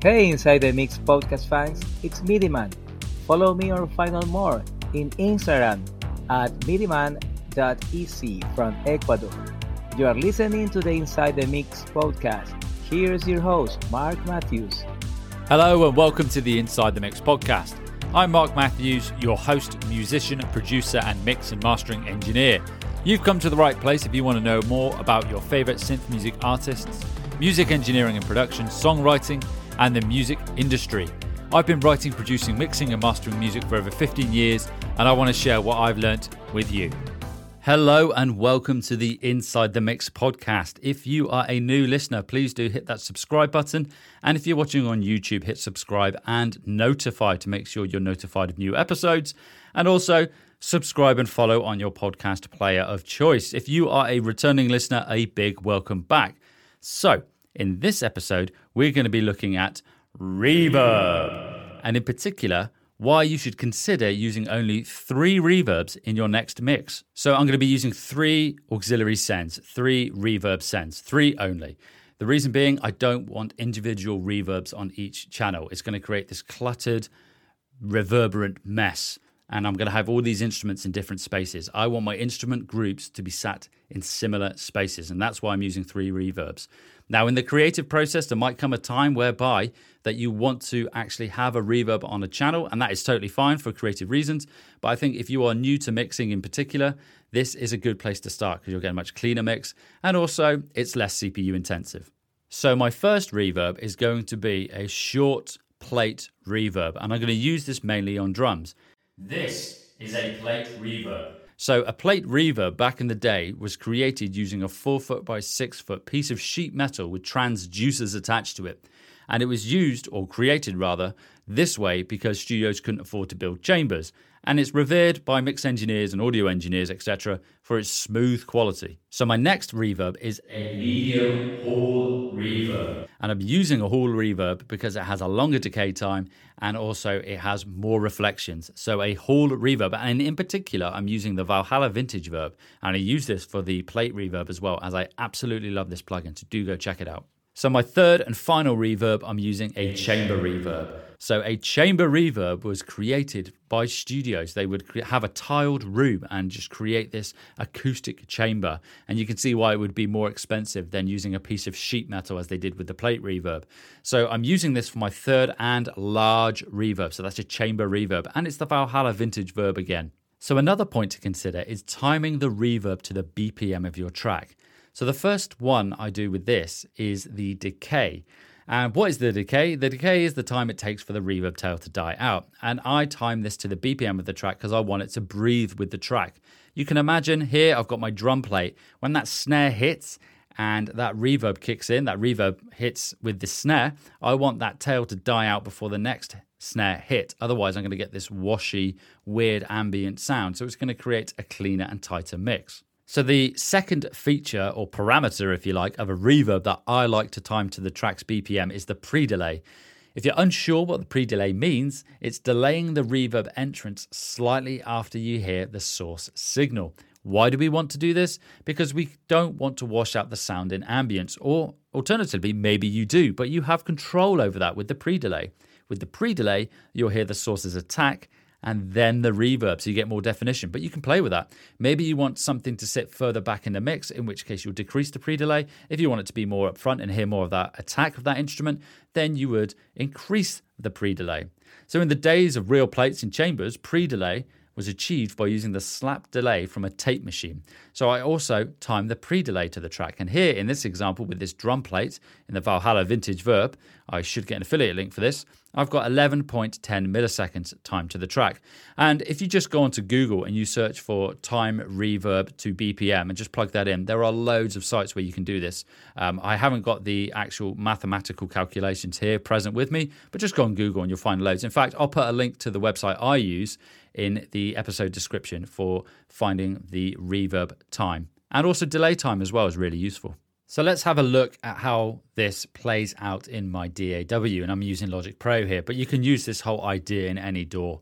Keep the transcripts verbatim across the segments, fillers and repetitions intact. Hey Inside the Mix podcast fans, it's Midiman. Follow me or find out more in Instagram at midiman dot e c from Ecuador. You are listening to the Inside the Mix podcast. Here's your host, Mark Matthews. Hello and welcome to the Inside the Mix podcast. I'm Mark Matthews, your host, musician, producer and mix and mastering engineer. You've come to the right place if you want to know more about your favorite synth music artists, music engineering and production, songwriting, and the music industry. I've been writing, producing, mixing, and mastering music for over fifteen years, and I want to share what I've learnt with you. Hello, and welcome to the Inside the Mix podcast. If you are a new listener, please do hit that subscribe button. And if you're watching on YouTube, hit subscribe and notify to make sure you're notified of new episodes. And also, subscribe and follow on your podcast player of choice. If you are a returning listener, a big welcome back. So, in this episode, we're going to be looking at reverb, and in particular, why you should consider using only three reverbs in your next mix. So I'm going to be using three auxiliary sends, three reverb sends, three only. The reason being, I don't want individual reverbs on each channel. It's going to create this cluttered, reverberant mess, and I'm going to have all these instruments in different spaces. I want my instrument groups to be sat in similar spaces, and that's why I'm using three reverbs. Now, in the creative process, there might come a time whereby that you want to actually have a reverb on a channel, and that is totally fine for creative reasons. But I think if you are new to mixing in particular, this is a good place to start because you'll get a much cleaner mix, and also it's less C P U intensive. So my first reverb is going to be a short plate reverb, and I'm going to use this mainly on drums. This is a plate reverb. So a plate reverb back in the day was created using a four foot by six foot piece of sheet metal with transducers attached to it. And it was used, or created rather, this way because studios couldn't afford to build chambers. And it's revered by mix engineers and audio engineers, et cetera, for its smooth quality. So my next reverb is a medium hall reverb. And I'm using a hall reverb because it has a longer decay time and also it has more reflections. So a hall reverb, and in particular, I'm using the Valhalla Vintage Verb. And I use this for the plate reverb as well, as I absolutely love this plugin, so do go check it out. So my third and final reverb, I'm using a chamber reverb. So a chamber reverb was created by studios. They would cre- have a tiled room and just create this acoustic chamber. And you can see why it would be more expensive than using a piece of sheet metal as they did with the plate reverb. So I'm using this for my third and large reverb. So that's a chamber reverb. And it's the Valhalla Vintage Verb again. So another point to consider is timing the reverb to the B P M of your track. So the first one I do with this is the decay. And what is the decay? The decay is the time it takes for the reverb tail to die out. And I time this to the B P M of the track because I want it to breathe with the track. You can imagine here I've got my drum plate. When that snare hits and that reverb kicks in, that reverb hits with the snare, I want that tail to die out before the next snare hit. Otherwise, I'm going to get this washy, weird ambient sound. So it's going to create a cleaner and tighter mix. So the second feature or parameter, if you like, of a reverb that I like to time to the track's B P M is the pre-delay. If you're unsure what the pre-delay means, it's delaying the reverb entrance slightly after you hear the source signal. Why do we want to do this? Because we don't want to wash out the sound in ambience, or alternatively, maybe you do, but you have control over that with the pre-delay. With the pre-delay, you'll hear the source's attack and then the reverb, so you get more definition. But you can play with that. Maybe you want something to sit further back in the mix, in which case you'll decrease the pre-delay. If you want it to be more up front and hear more of that attack of that instrument, then you would increase the pre-delay. So in the days of real plates and chambers, pre-delay was achieved by using the slap delay from a tape machine. So I also timed the pre-delay to the track. And here in this example with this drum plate in the Valhalla Vintage Verb, I should get an affiliate link for this, I've got eleven point one zero milliseconds time to the track. And if you just go onto Google and you search for time reverb to B P M and just plug that in, there are loads of sites where you can do this. Um, I haven't got the actual mathematical calculations here present with me, but just go on Google and you'll find loads. In fact, I'll put a link to the website I use in the episode description for finding the reverb time. And also delay time as well is really useful. So let's have a look at how this plays out in my D A W. And I'm using Logic Pro here, but you can use this whole idea in any D A W.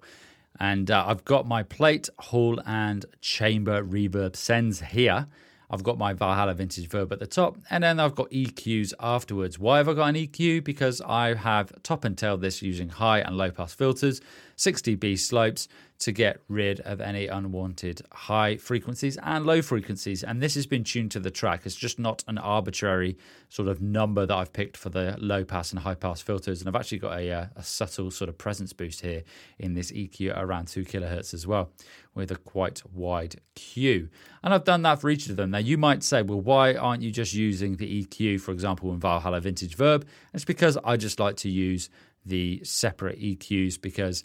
And uh, I've got my plate, hall, and chamber reverb sends here. I've got my Valhalla Vintage Verb at the top, and then I've got E Qs afterwards. Why have I got an E Q? Because I have top and tailed this using high and low pass filters, six dB slopes, to get rid of any unwanted high frequencies and low frequencies. And this has been tuned to the track. It's just not an arbitrary sort of number that I've picked for the low pass and high pass filters. And I've actually got a, a subtle sort of presence boost here in this E Q around two kilohertz as well, with a quite wide Q. And I've done that for each of them. Now you might say, well, why aren't you just using the E Q, for example, in Valhalla Vintage Verb? And it's because I just like to use the separate E Qs because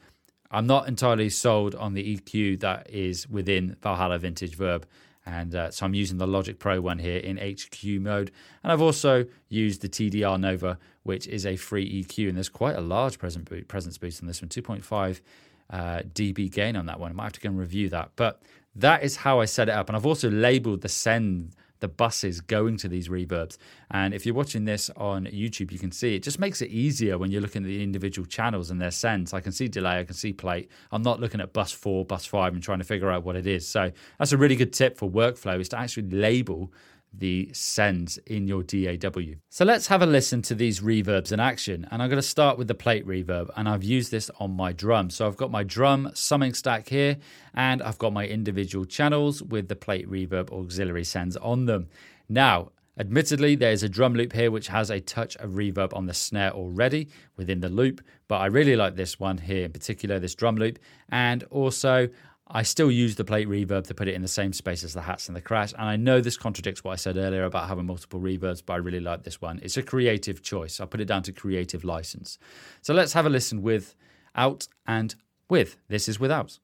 I'm not entirely sold on the E Q that is within Valhalla Vintage Verb. And uh, so I'm using the Logic Pro one here in H Q mode. And I've also used the T D R Nova, which is a free E Q. And there's quite a large presence boost on this one, two point five uh, dB gain on that one. I might have to go and review that. But that is how I set it up. And I've also labeled the send, the buses going to these reverbs. And if you're watching this on YouTube, you can see it just makes it easier when you're looking at the individual channels and their sends. I can see delay, I can see plate. I'm not looking at bus four, bus five and trying to figure out what it is. So that's a really good tip for workflow, is to actually label the sends in your D A W. So let's have a listen to these reverbs in action. And I'm going to start with the plate reverb, and I've used this on my drum. So I've got my drum summing stack here, and I've got my individual channels with the plate reverb auxiliary sends on them. Now, admittedly, there's a drum loop here which has a touch of reverb on the snare already within the loop, but I really like this one here in particular, this drum loop. And also, I still use the plate reverb to put it in the same space as the hats and the crash. And I know this contradicts what I said earlier about having multiple reverbs, but I really like this one. It's a creative choice. I put it down to creative license. So let's have a listen with out and with. This is without.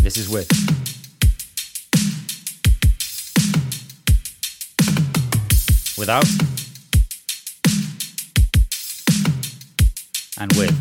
This is with. Without. And with.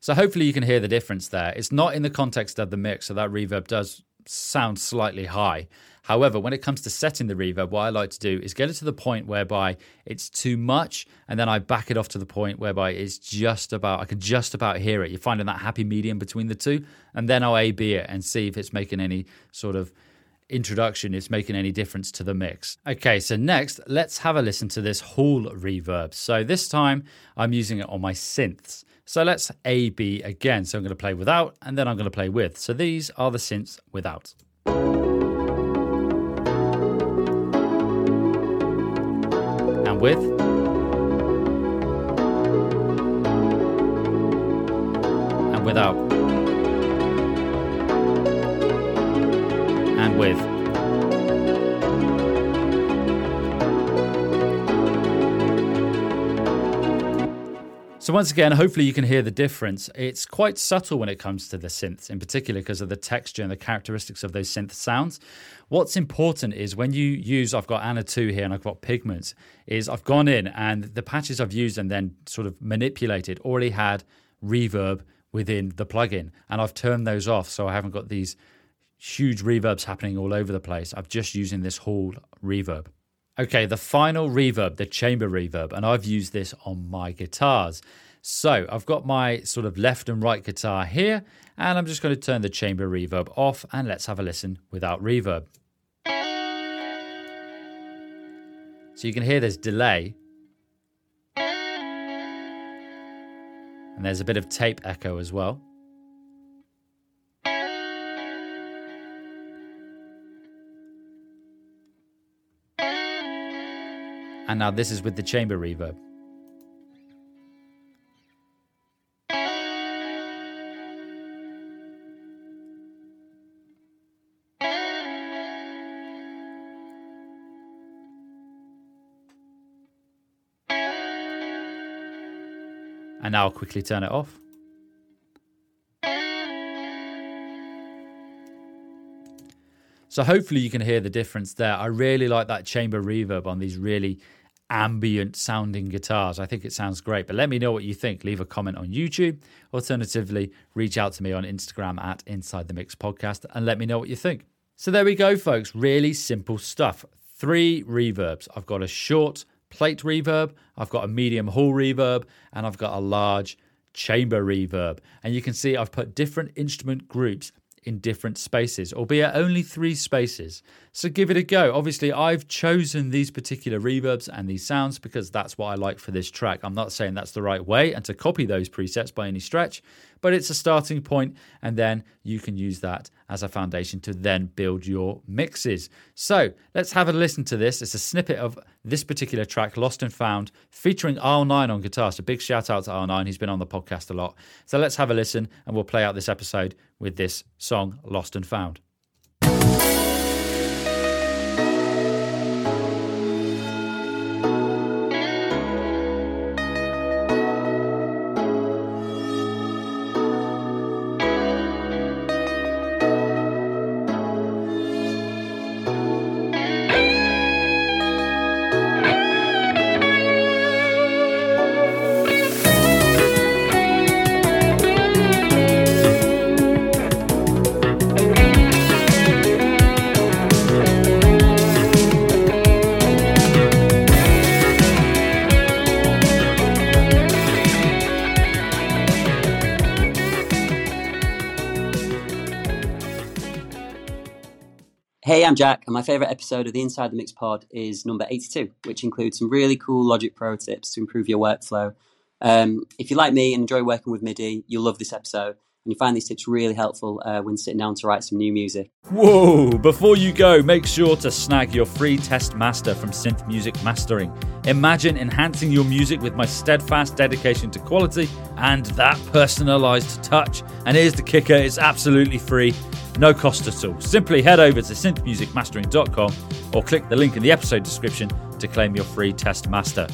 So hopefully you can hear the difference there. It's not in the context of the mix, so that reverb does sound slightly high. However, when it comes to setting the reverb, what I like to do is get it to the point whereby it's too much, and then I back it off to the point whereby it's just about, I can just about hear it. You're finding that happy medium between the two, and then I'll A B it and see if it's making any sort of introduction is making any difference to the mix. Okay, so next let's have a listen to this hall reverb. So this time I'm using it on my synths. So let's A B again. So I'm going to play without, and then I'm going to play with. So these are the synths without. And with. And without. And with. So once again, hopefully you can hear the difference. It's quite subtle when it comes to the synths, in particular because of the texture and the characteristics of those synth sounds. What's important is when you use, I've got Ana two here and I've got Pigments, is I've gone in and the patches I've used and then sort of manipulated already had reverb within the plugin. And I've turned those off so I haven't got these huge reverbs happening all over the place. I'm just using this hall reverb. Okay, the final reverb, the chamber reverb, and I've used this on my guitars. So I've got my sort of left and right guitar here, and I'm just going to turn the chamber reverb off, and let's have a listen without reverb. So you can hear there's delay, and there's a bit of tape echo as well. And now this is with the chamber reverb. And now I'll quickly turn it off. So hopefully you can hear the difference there. I really like that chamber reverb on these really ambient sounding guitars. I think it sounds great, but let me know what you think. Leave a comment on YouTube. Alternatively, reach out to me on Instagram at Inside the Mix Podcast and let me know what you think. So there we go, folks. Really simple stuff. Three reverbs. I've got a short, plate reverb, I've got a medium hall reverb, and I've got a large chamber reverb. And you can see I've put different instrument groups in different spaces, albeit only three spaces. So give it a go. Obviously, I've chosen these particular reverbs and these sounds because that's what I like for this track. I'm not saying that's the right way and to copy those presets by any stretch, but it's a starting point, and then you can use that as a foundation to then build your mixes. So let's have a listen to this. It's a snippet of this particular track, Lost and Found, featuring Aisle nine on guitar. So big shout out to Aisle nine. He's been on the podcast a lot. So let's have a listen, and we'll play out this episode with this song, Lost and Found. Hey, I'm Jack, and my favourite episode of the Inside the Mix pod is number eighty-two, which includes some really cool Logic Pro tips to improve your workflow. Um, if you're like me and enjoy working with MIDI, you'll love this episode, and you find these tips really helpful uh, when sitting down to write some new music. Whoa! Before you go, make sure to snag your free test master from Synth Music Mastering. Imagine enhancing your music with my steadfast dedication to quality and that personalised touch. And here's the kicker, it's absolutely free. No cost at all. Simply head over to synth music mastering dot com or click the link in the episode description to claim your free test master.